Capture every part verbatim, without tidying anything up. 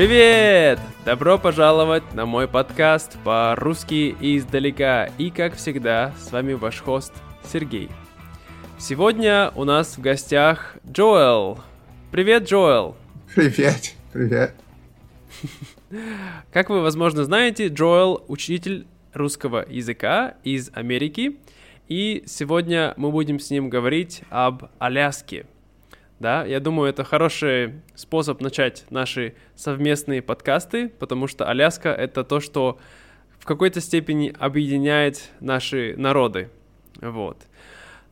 Привет! Добро пожаловать на мой подкаст по-русски издалека. И, как всегда, с вами ваш хост Сергей. Сегодня у нас в гостях Джоэл. Привет, Джоэл! Привет, привет. Как вы, возможно, знаете, Джоэл — учитель русского языка из Америки. И сегодня мы будем с ним говорить об Аляске. Да, я думаю, это хороший способ начать наши совместные подкасты, потому что Аляска — это то, что в какой-то степени объединяет наши народы. Вот.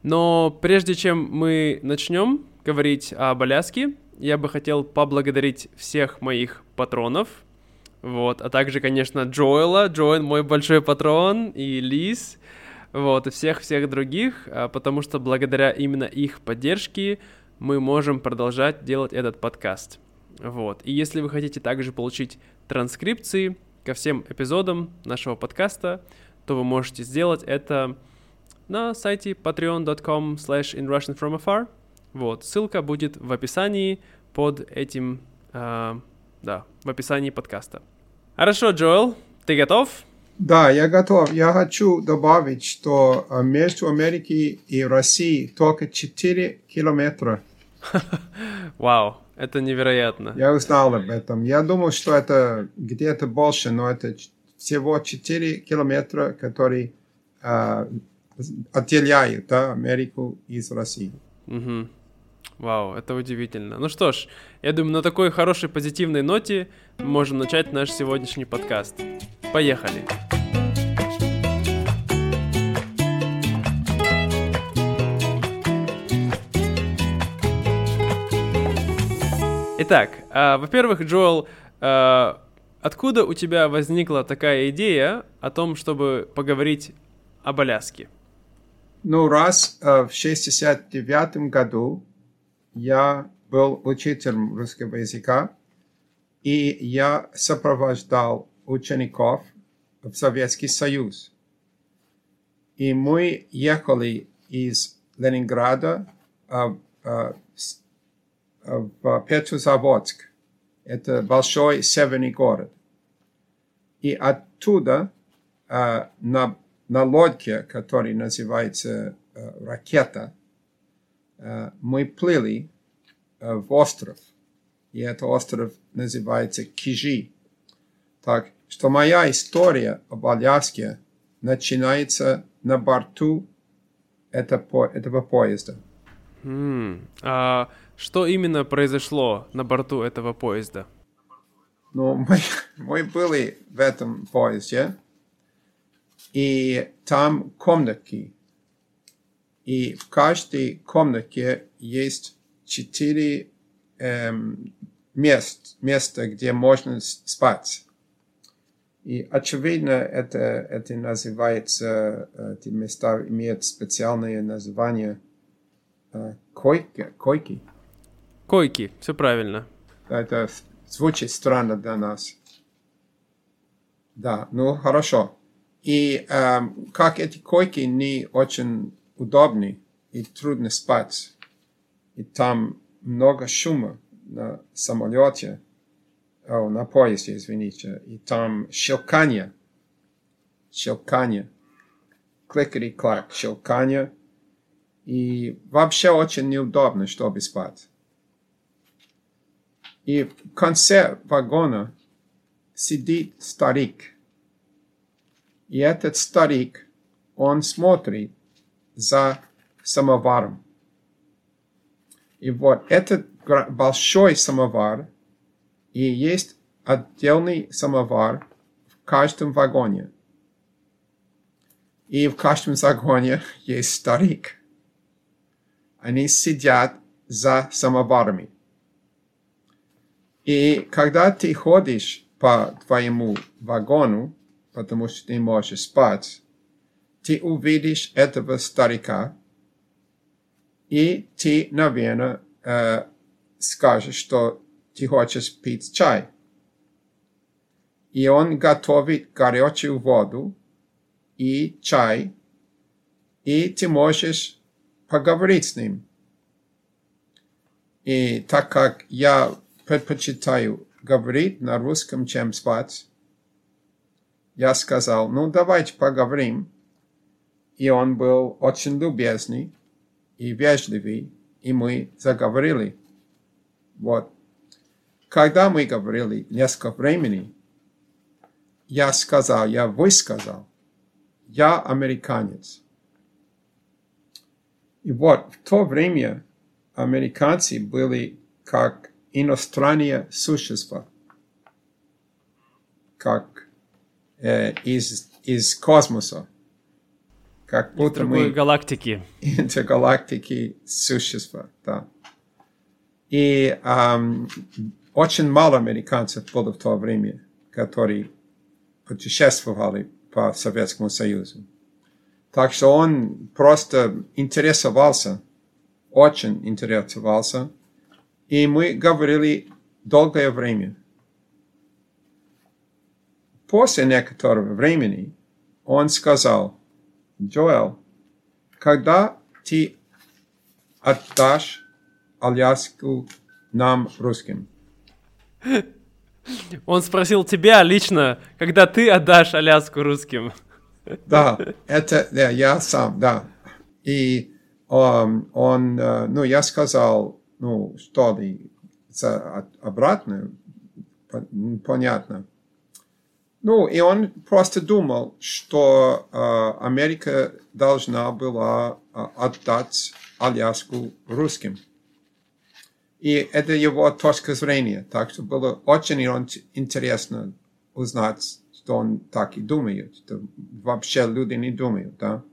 Но прежде чем мы начнем говорить об Аляске, я бы хотел поблагодарить всех моих патронов. Вот. А также, конечно, Джоэла. Джоэн — мой большой патрон, и Лиз, вот, и всех-всех других, потому что благодаря именно их поддержке мы можем продолжать делать этот подкаст. Вот. И если вы хотите также получить транскрипции ко всем эпизодам нашего подкаста, то вы можете сделать это на сайте патреон точка ком слэш ин рашн фром афар. Вот. Ссылка будет в описании под этим... Э, да, в описании подкаста. Хорошо, Джоэл, ты готов? Да, я готов. Я хочу добавить, что между Америкой и Россией только четыре километра. Вау, это невероятно. Я узнал об этом. Я думал, что это где-то больше, но это всего четыре километра, которые э, отделяют, да, Америку из России. Угу. Вау, это удивительно. Ну что ж, я думаю, на такой хорошей позитивной ноте мы можем начать наш сегодняшний подкаст. Поехали! Итак, э, во-первых, Джоэл, э, откуда у тебя возникла такая идея о том, чтобы поговорить об Аляске? Ну, раз э, в шестьдесят девятом году я был учителем русского языка, и я сопровождал учеников в Советский Союз. И мы ехали из Ленинграда э, э, в Петрозаводск. Это большой северный город. И оттуда э, на, на лодке, которая называется э, «Ракета», э, мы плыли э, в остров. И этот остров называется Кижи. Так что моя история об Аляске начинается на борту этого, этого поезда. Mm. А что именно произошло на борту этого поезда? Ну, мы, мы были в этом поезде, и там комнатки. И в каждой комнатке есть четыре эм, мест, места, где можно спать. И, очевидно, это, это называется, эти места имеют специальное название койки. Койки. Койки, все правильно. Это звучит странно для нас. Да, ну хорошо. И э, как эти койки не очень удобны и трудно спать. И там много шума на самолете, о, на поезде, извините. И там щелканье, щелканье, кликери-клак, щелканье. И вообще очень неудобно, чтобы спать. И в конце вагона сидит старик. И этот старик, он смотрит за самоваром. И вот этот большой самовар, и есть отдельный самовар в каждом вагоне. И в каждом вагоне есть старик. Они сидят за самоварами. И когда ты ходишь по твоему вагону, потому что ты можешь спать, ты увидишь этого старика, и ты, наверное, э, скажешь, что ты хочешь пить чай. И он готовит горячую воду и чай, и ты можешь поговорить с ним. И так как я предпочитаю говорить на русском, чем спать. Я сказал, ну давайте поговорим. И он был очень любезный и вежливый, и мы заговорили. Вот. Когда мы говорили несколько времени, я сказал, я высказал, я американец. И вот в то время американцы были как иностранные существа, как э, из, из космоса, как будто мы... Из галактики. Интергалактики существа, да. И эм, очень мало американцев было в то время, которые путешествовали по Советскому Союзу. Так что он просто интересовался, очень интересовался, и мы говорили долгое время. После некоторого времени он сказал, Джоэл, когда ты отдашь Аляску нам, русским? Он спросил тебя лично, когда ты отдашь Аляску русским? Да, это да, я сам, да. И он, он, ну, я сказал, ну, что ли, обратно, понятно. Ну, и он просто думал, что э, Америка должна была отдать Аляску русским. И это его точка зрения. Так что было очень интересно узнать, что он так и думает. Что вообще люди не думают, да.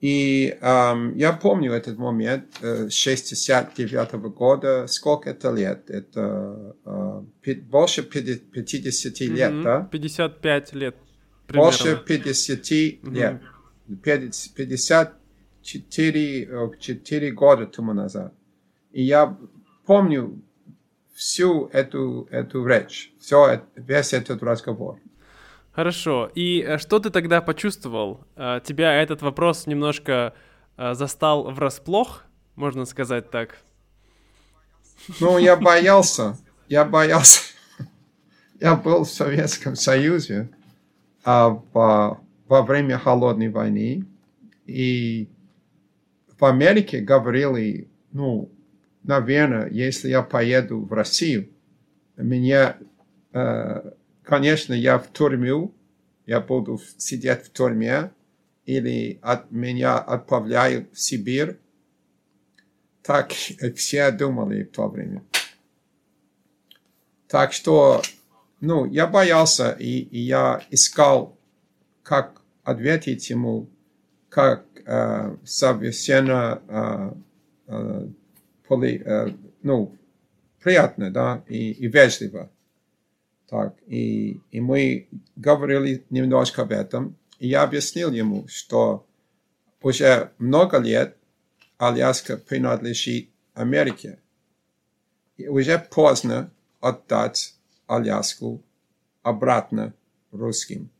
И эм, я помню этот момент, э, шестьдесят девятого года, сколько это лет? Это э, пи- больше пятьдесят лет, mm-hmm. да? пятьдесят пять лет примерно. Больше пятьдесят mm-hmm. лет. пятьдесят четыре года тому назад. И я помню всю эту, эту речь, все, весь этот разговор. Хорошо. И что ты тогда почувствовал? Тебя этот вопрос немножко застал врасплох, можно сказать так? Ну, я боялся. Я боялся. Я был в Советском Союзе во время Холодной войны. И в Америке говорили, ну, наверное, если я поеду в Россию, меня, э, конечно, я в тюрьму, я буду сидеть в тюрьме, или от меня отправляют в Сибирь. Так все думали в то время. Так что, ну, я боялся, и, и я искал, как ответить ему, как э, совершенно... Э, э, Поли, э, ну, приятно, да, и, и вежливо. Так, и, и мы говорили немножко об этом, и я объяснил ему, что уже много лет Аляска принадлежит Америке. И уже поздно отдать Аляску обратно русским.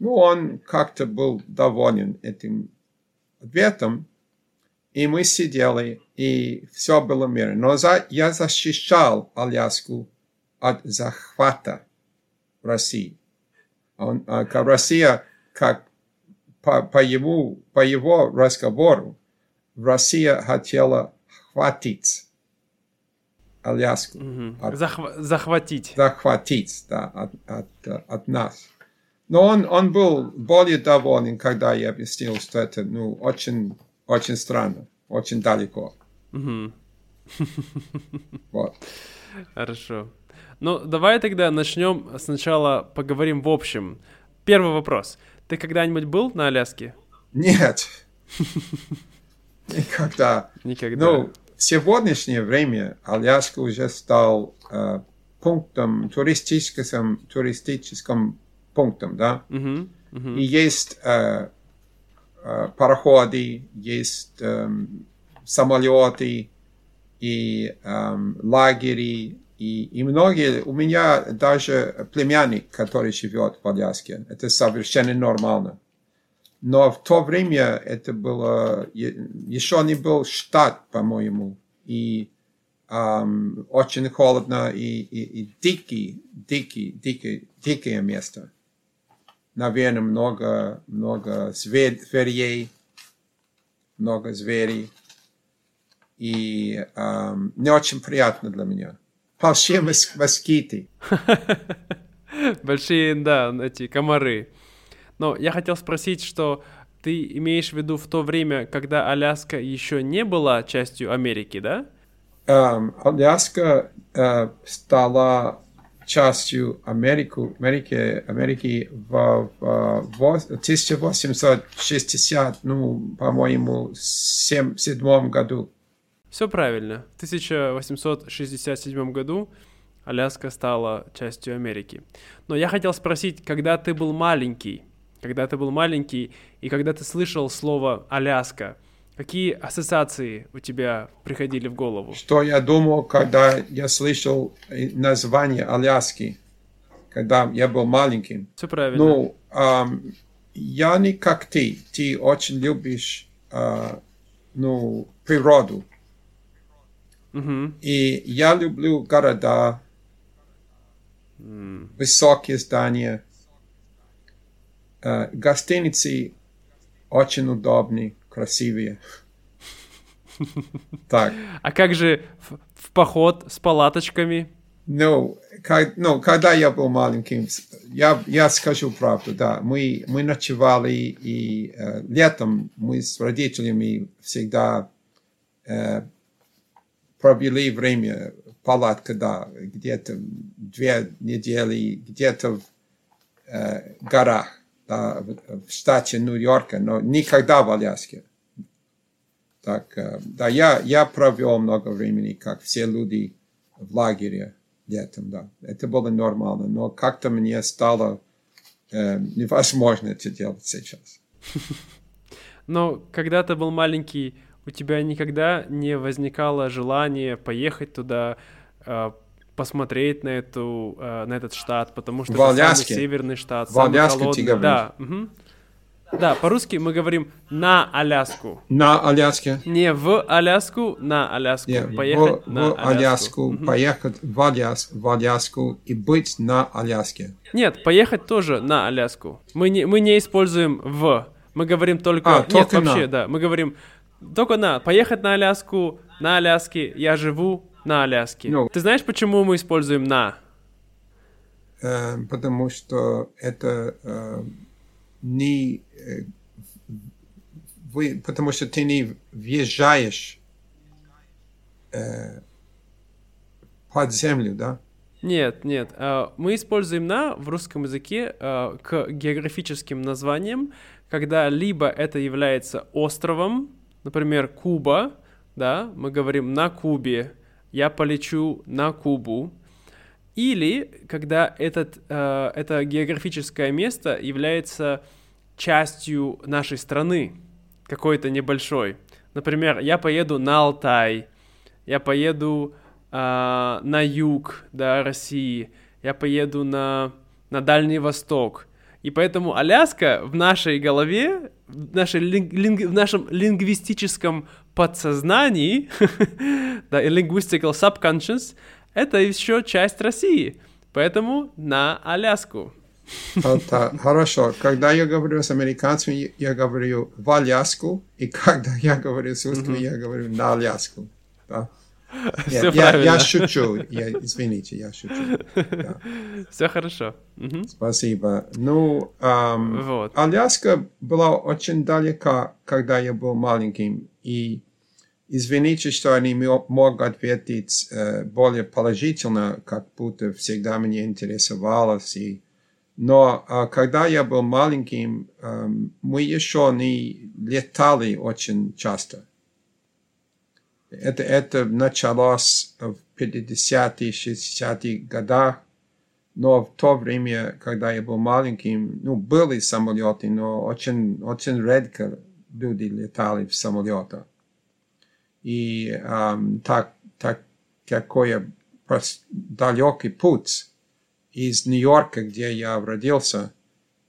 Ну, он как-то был доволен этим ответом, и мы сидели, и все было мирно. Но за, я защищал Аляску от захвата России. Он, а, Россия, как по, по, его, по его разговору, Россия хотела хватить Аляску. Mm-hmm. От, Захва- захватить. Захватить, да, от, от, от нас. Но он, он был более доволен, когда я объяснил, что это, ну, очень... Очень странно, очень далеко. Угу. Вот. Хорошо. Ну, давай тогда начнем сначала, поговорим в общем. Первый вопрос. Ты когда-нибудь был на Аляске? Нет. Никогда. Никогда. Ну, в сегодняшнее время Аляска уже стал э, пунктом, туристическим, туристическим пунктом, да? Угу, угу. И есть... Э, пароходы, есть эм, самолеты, и эм, лагеря, и, и многие... У меня даже племянник, который живет в Аляске. Это совершенно нормально. Но в то время это было... Еще не был штат, по-моему. И эм, очень холодно и, и, и дикий, дикий, дикий, дикое место. Наверное, много, много зверь, зверей, много зверей. И эм, не очень приятно для меня. Большие москиты. Большие, да, эти комары. Но я хотел спросить, что ты имеешь в виду в то время, когда Аляска еще не была частью Америки, да? Эм, Аляска э, стала частью Америку, Америки, Америки в, в, в тысяча восемьсот шестидесятом, ну, по-моему, семь, седьмом году. Все правильно. В тысяча восемьсот шестьдесят седьмом году Аляска стала частью Америки. Но я хотел спросить, когда ты был маленький, когда ты был маленький и когда ты слышал слово «Аляска», какие ассоциации у тебя приходили в голову? Что я думал, когда я слышал название Аляски, когда я был маленьким? Все правильно. Ну, эм, я не как ты. Ты очень любишь э, ну, природу. Mm-hmm. И я люблю города, mm. высокие здания, э, гостиницы очень удобные, красивее. Так. А как же в, в поход с палаточками? Ну, как, ну, когда я был маленьким, я, я скажу правду, да. Мы, мы ночевали, и э, летом мы с родителями всегда э, провели время в палатке, да, где-то две недели, где-то в э, горах. Да, в штате Нью-Йорка, но никогда в Аляске. Так, да, я, я провел много времени, как все люди в лагере летом, да. Это было нормально, но как-то мне стало э, невозможно это делать сейчас. Но когда ты был маленький, у тебя никогда не возникало желания поехать туда, э, посмотреть на эту на этот штат, потому что это самый северный штат, самый холодный. Да, угу. Да, по-русски мы говорим «на Аляску». На Аляске. Не в Аляску, на Аляску. Не, поехать в, на в Аляску. Аляску. Поехать в Аляску, в Аляску и быть на Аляске. Нет, поехать тоже на Аляску. Мы не, мы не используем «в». Мы говорим только... А, нет, только вообще, на. Да. Мы говорим только «на». Поехать на Аляску, на Аляске, я живу на Аляске. No. Ты знаешь, почему мы используем «на»? Uh, потому что это uh, не... Uh, вы, потому что ты не въезжаешь uh, под землю, да? Нет, нет. Uh, мы используем «на» в русском языке uh, к географическим названиям, когда либо это является островом, например, Куба, да, мы говорим «на Кубе», я полечу на Кубу. Или когда этот, э, это географическое место является частью нашей страны, какой-то небольшой. Например, я поеду на Алтай, я поеду э, на юг, да, России, я поеду на, на Дальний Восток. И поэтому Аляска в нашей голове, в, нашей линг, линг, в нашем лингвистическом подсознании, да, и linguistical subconscious, это еще часть России, поэтому на Аляску. Хорошо, когда я говорю с американцами, я говорю в Аляску, и когда я говорю с русскими, я говорю на Аляску. Я шучу, извините, я шучу. Все хорошо. Спасибо. Ну, Аляска была очень далека, когда я был маленьким, и извините, что я не мог ответить э, более положительно, как будто всегда меня интересовалось. И... Но э, когда я был маленьким, э, мы еще не летали очень часто. Это, это началось в пятидесятых, шестидесятых годах. Но в то время, когда я был маленьким, ну, были самолеты, но очень, очень редко люди летали в самолетах. И эм, так, так, такой далекий путь из Нью-Йорка, где я родился,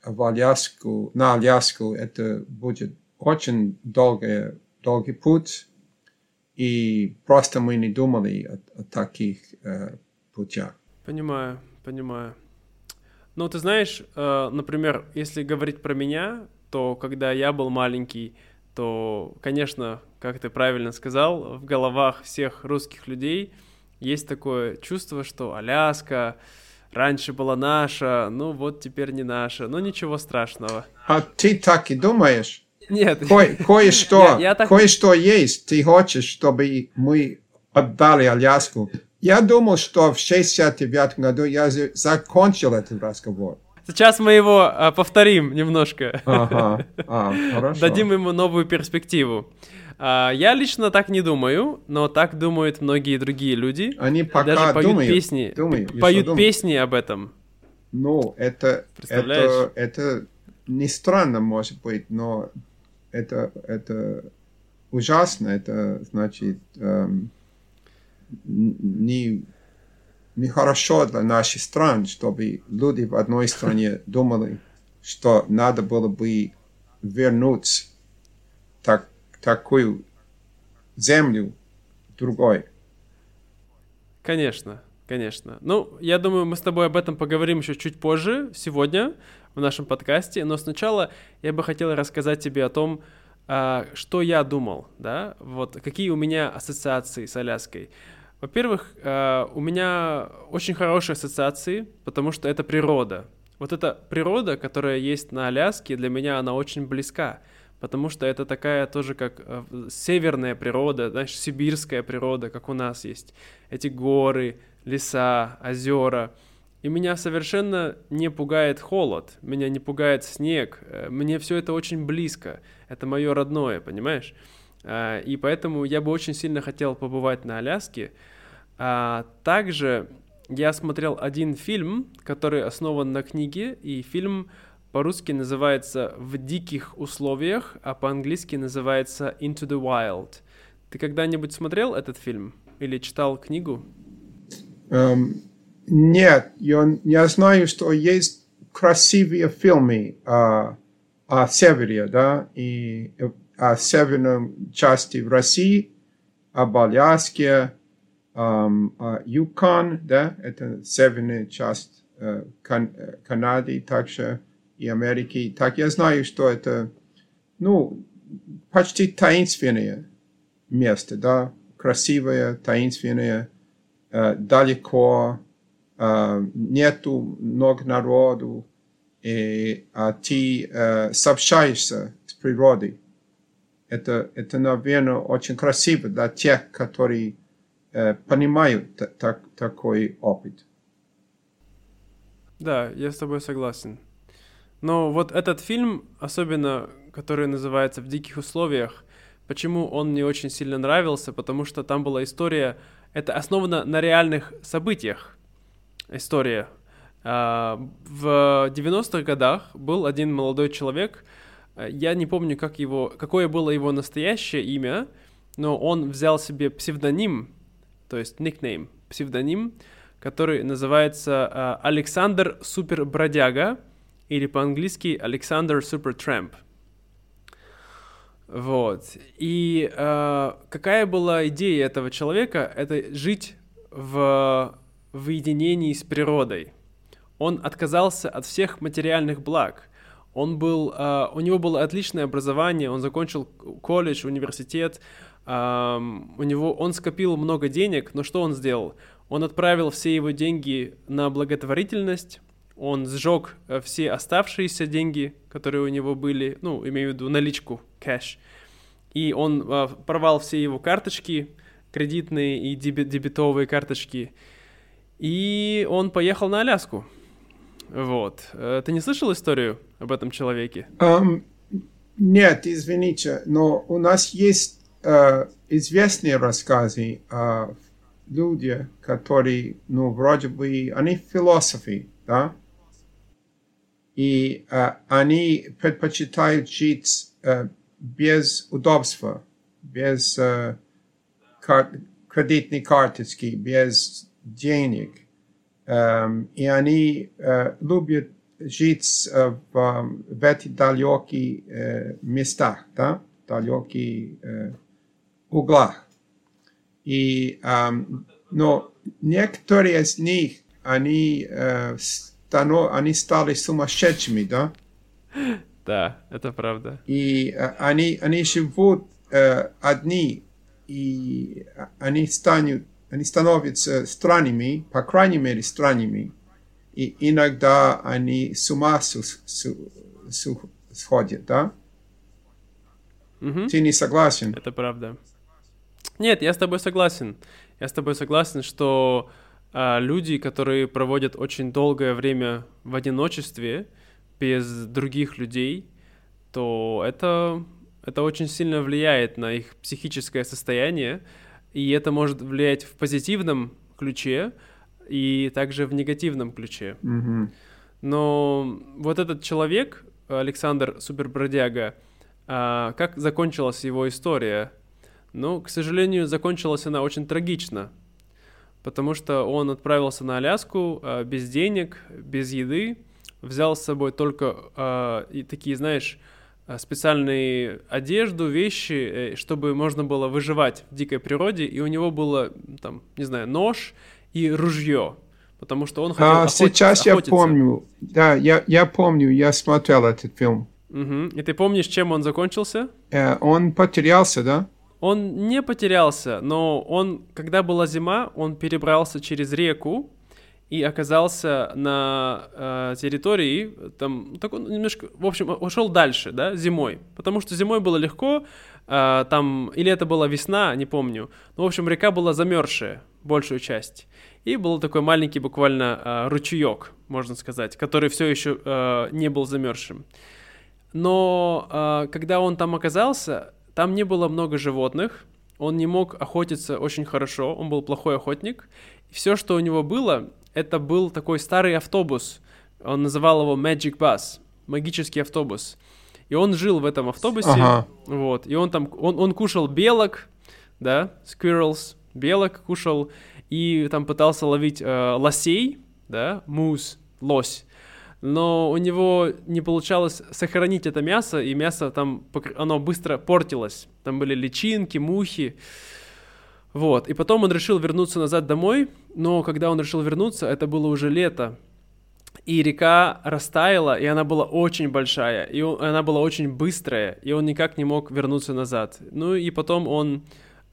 в Аляску, на Аляску, это будет очень долгий, долгий путь. И просто мы не думали о, о таких э, путях. Понимаю, понимаю. Ну, ты знаешь, э, например, если говорить про меня, то когда я был маленький, то, конечно, как ты правильно сказал, в головах всех русских людей есть такое чувство, что Аляска раньше была наша, ну вот теперь не наша, ну ничего страшного. А ты так и думаешь? Нет. Ко- кое-что, Нет, я так... кое-что есть. Ты хочешь, чтобы мы отдали Аляску? Я думал, что в шестьдесят девятом году я закончил этот разговор. Сейчас мы его а, повторим немножко. Ага. А, хорошо. Дадим ему новую перспективу. А, я лично так не думаю, но так думают многие другие люди. Они пока даже поют думают, песни, думаю, п- поют песни об этом. Ну, это, это, это не странно, может быть, но это, это ужасно. Это значит эм, не нехорошо для нашей страны, чтобы люди в одной стране думали, что надо было бы вернуть так, такую землю другой. Конечно, конечно. Ну, я думаю, мы с тобой об этом поговорим еще чуть позже, сегодня, в нашем подкасте. Но сначала я бы хотел рассказать тебе о том, что я думал, да, вот какие у меня ассоциации с Аляской. Во-первых, у меня очень хорошие ассоциации, потому что это природа. Вот эта природа, которая есть на Аляске, для меня она очень близка, потому что это такая тоже как северная природа, знаешь, сибирская природа, как у нас есть. Эти горы, леса, озера. И меня совершенно не пугает холод, меня не пугает снег, мне все это очень близко, это мое родное, понимаешь? И поэтому я бы очень сильно хотел побывать на Аляске. Также я смотрел один фильм, который основан на книге, и фильм по-русски называется «В диких условиях», а по-английски называется «Into the Wild». Ты когда-нибудь смотрел этот фильм или читал книгу? Um, нет, я, я знаю, что есть красивые фильмы о, о севере, да, и... о северной части в России, об Аляске, эм, о Юкон, да, это северная часть э, Кан- Канады, также и Америки. Так я знаю, что это, ну, почти таинственное место, да, красивое, таинственное, э, далеко, э, нету много народу, и а ты э, сообщаешься с природой. Это, это, наверное, очень красиво для тех, которые э, понимают т- так, такой опыт. Да, я с тобой согласен. Но вот этот фильм, особенно который называется «В диких условиях», почему он мне очень сильно нравился? Потому что там была история, это основано на реальных событиях. История. Э, в девяностых годах был один молодой человек. Я не помню, как его, какое было его настоящее имя, но он взял себе псевдоним, то есть никнейм, псевдоним, который называется э, Александр Супербродяга, или по-английски Александр Супертрамп. Вот. И э, какая была идея этого человека? Это жить в, в единении с природой. Он отказался от всех материальных благ. Он был, э, у него было отличное образование, он закончил колледж, университет, э, у него, он скопил много денег, но что он сделал? Он отправил все его деньги на благотворительность, он сжег все оставшиеся деньги, которые у него были, ну, имею в виду наличку, кэш, и он э, порвал все его карточки, кредитные и дебет, дебетовые карточки, и он поехал на Аляску. Вот. Ты не слышал историю об этом человеке? Um, нет, извините, но у нас есть uh, известные рассказы о людях, которые, ну, вроде бы, они философы, да? И uh, они предпочитают жить uh, без удобства, без uh, кар- кредитной карточки, без денег. Um, и они uh, любят жить uh, в, um, в эти далекие uh, местах, да? Далекие uh, углах. И, э, но некоторые из них, они, э, станов, они стали сумасшедшими, да? Да, это правда. И э, они, они живут э, одни, и они, станут, они становятся странными, по крайней мере странными. И иногда они с ума су, су, су, сходят, да? Угу. Ты не согласен? Это правда. Нет, я с тобой согласен. Я с тобой согласен, что э, люди, которые проводят очень долгое время в одиночестве, без других людей, то это, это очень сильно влияет на их психическое состояние, и это может влиять в позитивном ключе и также в негативном ключе. Mm-hmm. Но вот этот человек, Александр Супербродяга, э, как закончилась его история? Ну, к сожалению, закончилась она очень трагично, потому что он отправился на Аляску э, без денег, без еды, взял с собой только э, и такие, знаешь, специальные одежду, вещи, э, чтобы можно было выживать в дикой природе, и у него было, там, не знаю, нож и ружье, потому что он хотел а, охотиться. Сейчас я охотиться. помню, да, я, я помню, я смотрел этот фильм. Угу. И ты помнишь, чем он закончился? Э, он потерялся, да? Он не потерялся, но он, когда была зима, он перебрался через реку, и оказался на э, территории, там, так он немножко, в общем, ушел дальше, да, зимой, потому что зимой было легко, э, там, или это была весна, не помню, ну, в общем, река была замерзшая, большую часть, и был такой маленький буквально э, ручеек, можно сказать, который все еще э, не был замерзшим, но э, когда он там оказался, там не было много животных, он не мог охотиться очень хорошо, он был плохой охотник, и все, что у него было... Это был такой старый автобус, он называл его Magic Bus, магический автобус. И он жил в этом автобусе, ага. вот, и он там, он, он кушал белок, да, squirrels, белок кушал, и там пытался ловить э, лосей, да, moose, лось. Но у него не получалось сохранить это мясо, и мясо там, оно быстро портилось. Там были личинки, мухи. Вот, и потом он решил вернуться назад домой, но когда он решил вернуться, это было уже лето, и река растаяла, и она была очень большая, и он, она была очень быстрая, и он никак не мог вернуться назад. Ну и потом он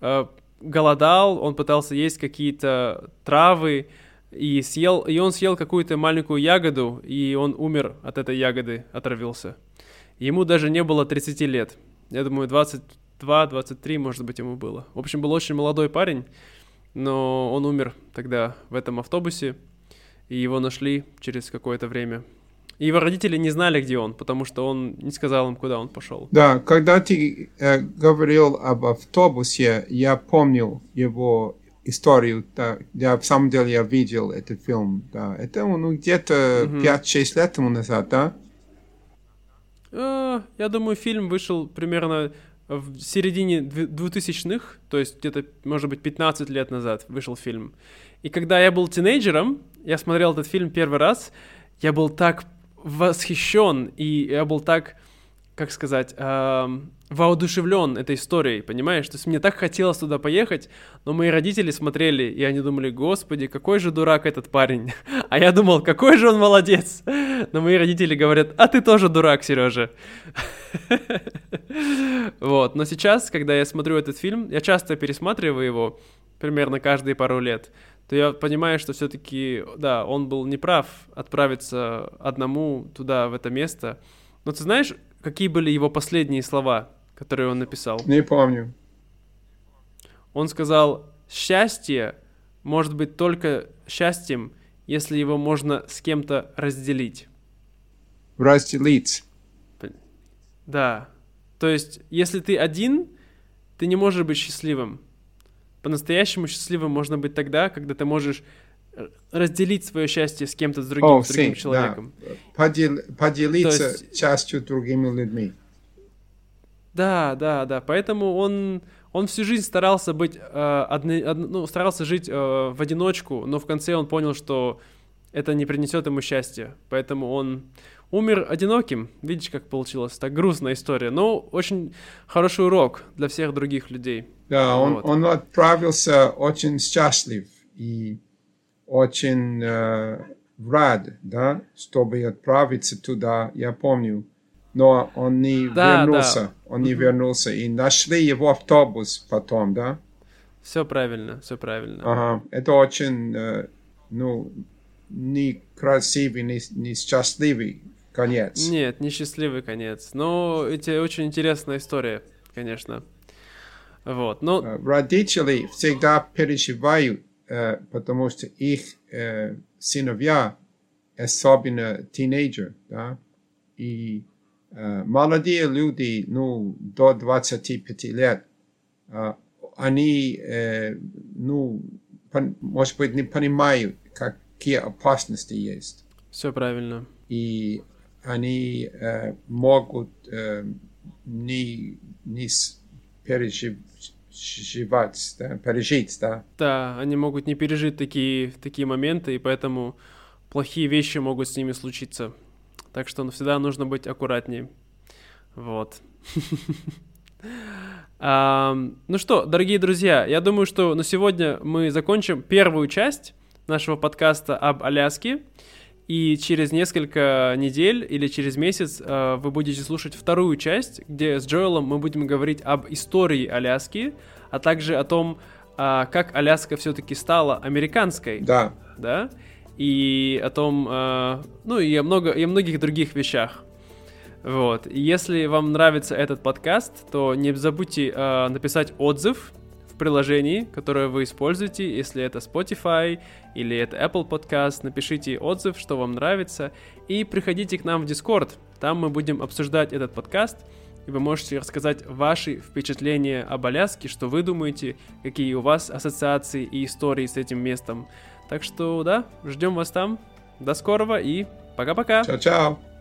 э, голодал, он пытался есть какие-то травы, и, съел, и он съел какую-то маленькую ягоду, и он умер от этой ягоды, отравился. Ему даже не было тридцати лет, я думаю, двадцать... двадцать два, двадцать три, может быть, ему было. В общем, был очень молодой парень, но он умер тогда в этом автобусе, и его нашли через какое-то время. И его родители не знали, где он, потому что он не сказал им, куда он пошел. Да, когда ты э, говорил об автобусе, я помнил его историю. Да, я, в самом деле, я видел этот фильм. Да. Это ну, где-то угу. пять-шесть лет тому назад, да? Э, я думаю, фильм вышел примерно... В середине двухтысячных, то есть где-то, может быть, пятнадцать лет назад вышел фильм. И когда я был тинейджером, я смотрел этот фильм первый раз, я был так восхищен, и я был так, как сказать, эм, воодушевлен этой историей, понимаешь? То есть мне так хотелось туда поехать, но мои родители смотрели, и они думали, господи, какой же дурак этот парень. А я думал, какой же он молодец. Но мои родители говорят, а ты тоже дурак, Сережа. Вот, но сейчас, когда я смотрю этот фильм, я часто пересматриваю его, примерно каждые пару лет, то я понимаю, что все-таки, да, он был неправ отправиться одному туда, в это место. Но ты знаешь, какие были его последние слова, которые он написал? Не помню. Он сказал, счастье может быть только счастьем, если его можно с кем-то разделить. Разделить. Да. То есть, если ты один, ты не можешь быть счастливым. По-настоящему счастливым можно быть тогда, когда ты можешь разделить свое счастье с кем-то, с другим, oh, с другим see, человеком. Да. Подел, поделиться есть... частью другими людьми. Да, да, да. Поэтому он, он всю жизнь старался быть, э, одни, од, ну, старался жить э, в одиночку, но в конце он понял, что это не принесет ему счастья. Поэтому он... умер одиноким. Видишь, как получилось? Так грустная история, но очень хороший урок для всех других людей. Да, он, вот. он отправился очень счастлив и очень э, рад, да, чтобы отправиться туда, я помню. Но он не да, вернулся, да. он не mm-hmm. вернулся, и нашли его автобус потом, да? Все правильно, все правильно. Ага, это очень, э, ну, некрасивый, не, не счастливый конец. Нет, не счастливый конец, но это очень интересная история, конечно. Вот, но... Родители всегда переживают, э, потому что их э, сыновья, особенно тинейджеры, да, и... Молодые люди, ну, до двадцати пяти лет, они, ну, может быть, не понимают, какие опасности есть. Все правильно. И они могут не, не переживать, да, пережить, да? Да, они могут не пережить такие, такие моменты, и поэтому плохие вещи могут с ними случиться. Так что всегда нужно быть аккуратнее. Вот. Ну что, дорогие друзья, я думаю, что на сегодня мы закончим первую часть нашего подкаста об Аляске. И через несколько недель или через месяц вы будете слушать вторую часть, где с Джоэлом мы будем говорить об истории Аляски, а также о том, как Аляска все-таки стала американской. Да. Да. И о том, э, ну и о, много, и о многих других вещах. Вот. И если вам нравится этот подкаст, то не забудьте э, написать отзыв в приложении, которое вы используете. Если это Spotify или это Apple Podcast, напишите отзыв, что вам нравится. И приходите к нам в Discord. Там мы будем обсуждать этот подкаст. И вы можете рассказать ваши впечатления об Аляске, что вы думаете, какие у вас ассоциации и истории с этим местом. Так что, да, ждем вас там. До скорого и пока-пока. Чао-чао.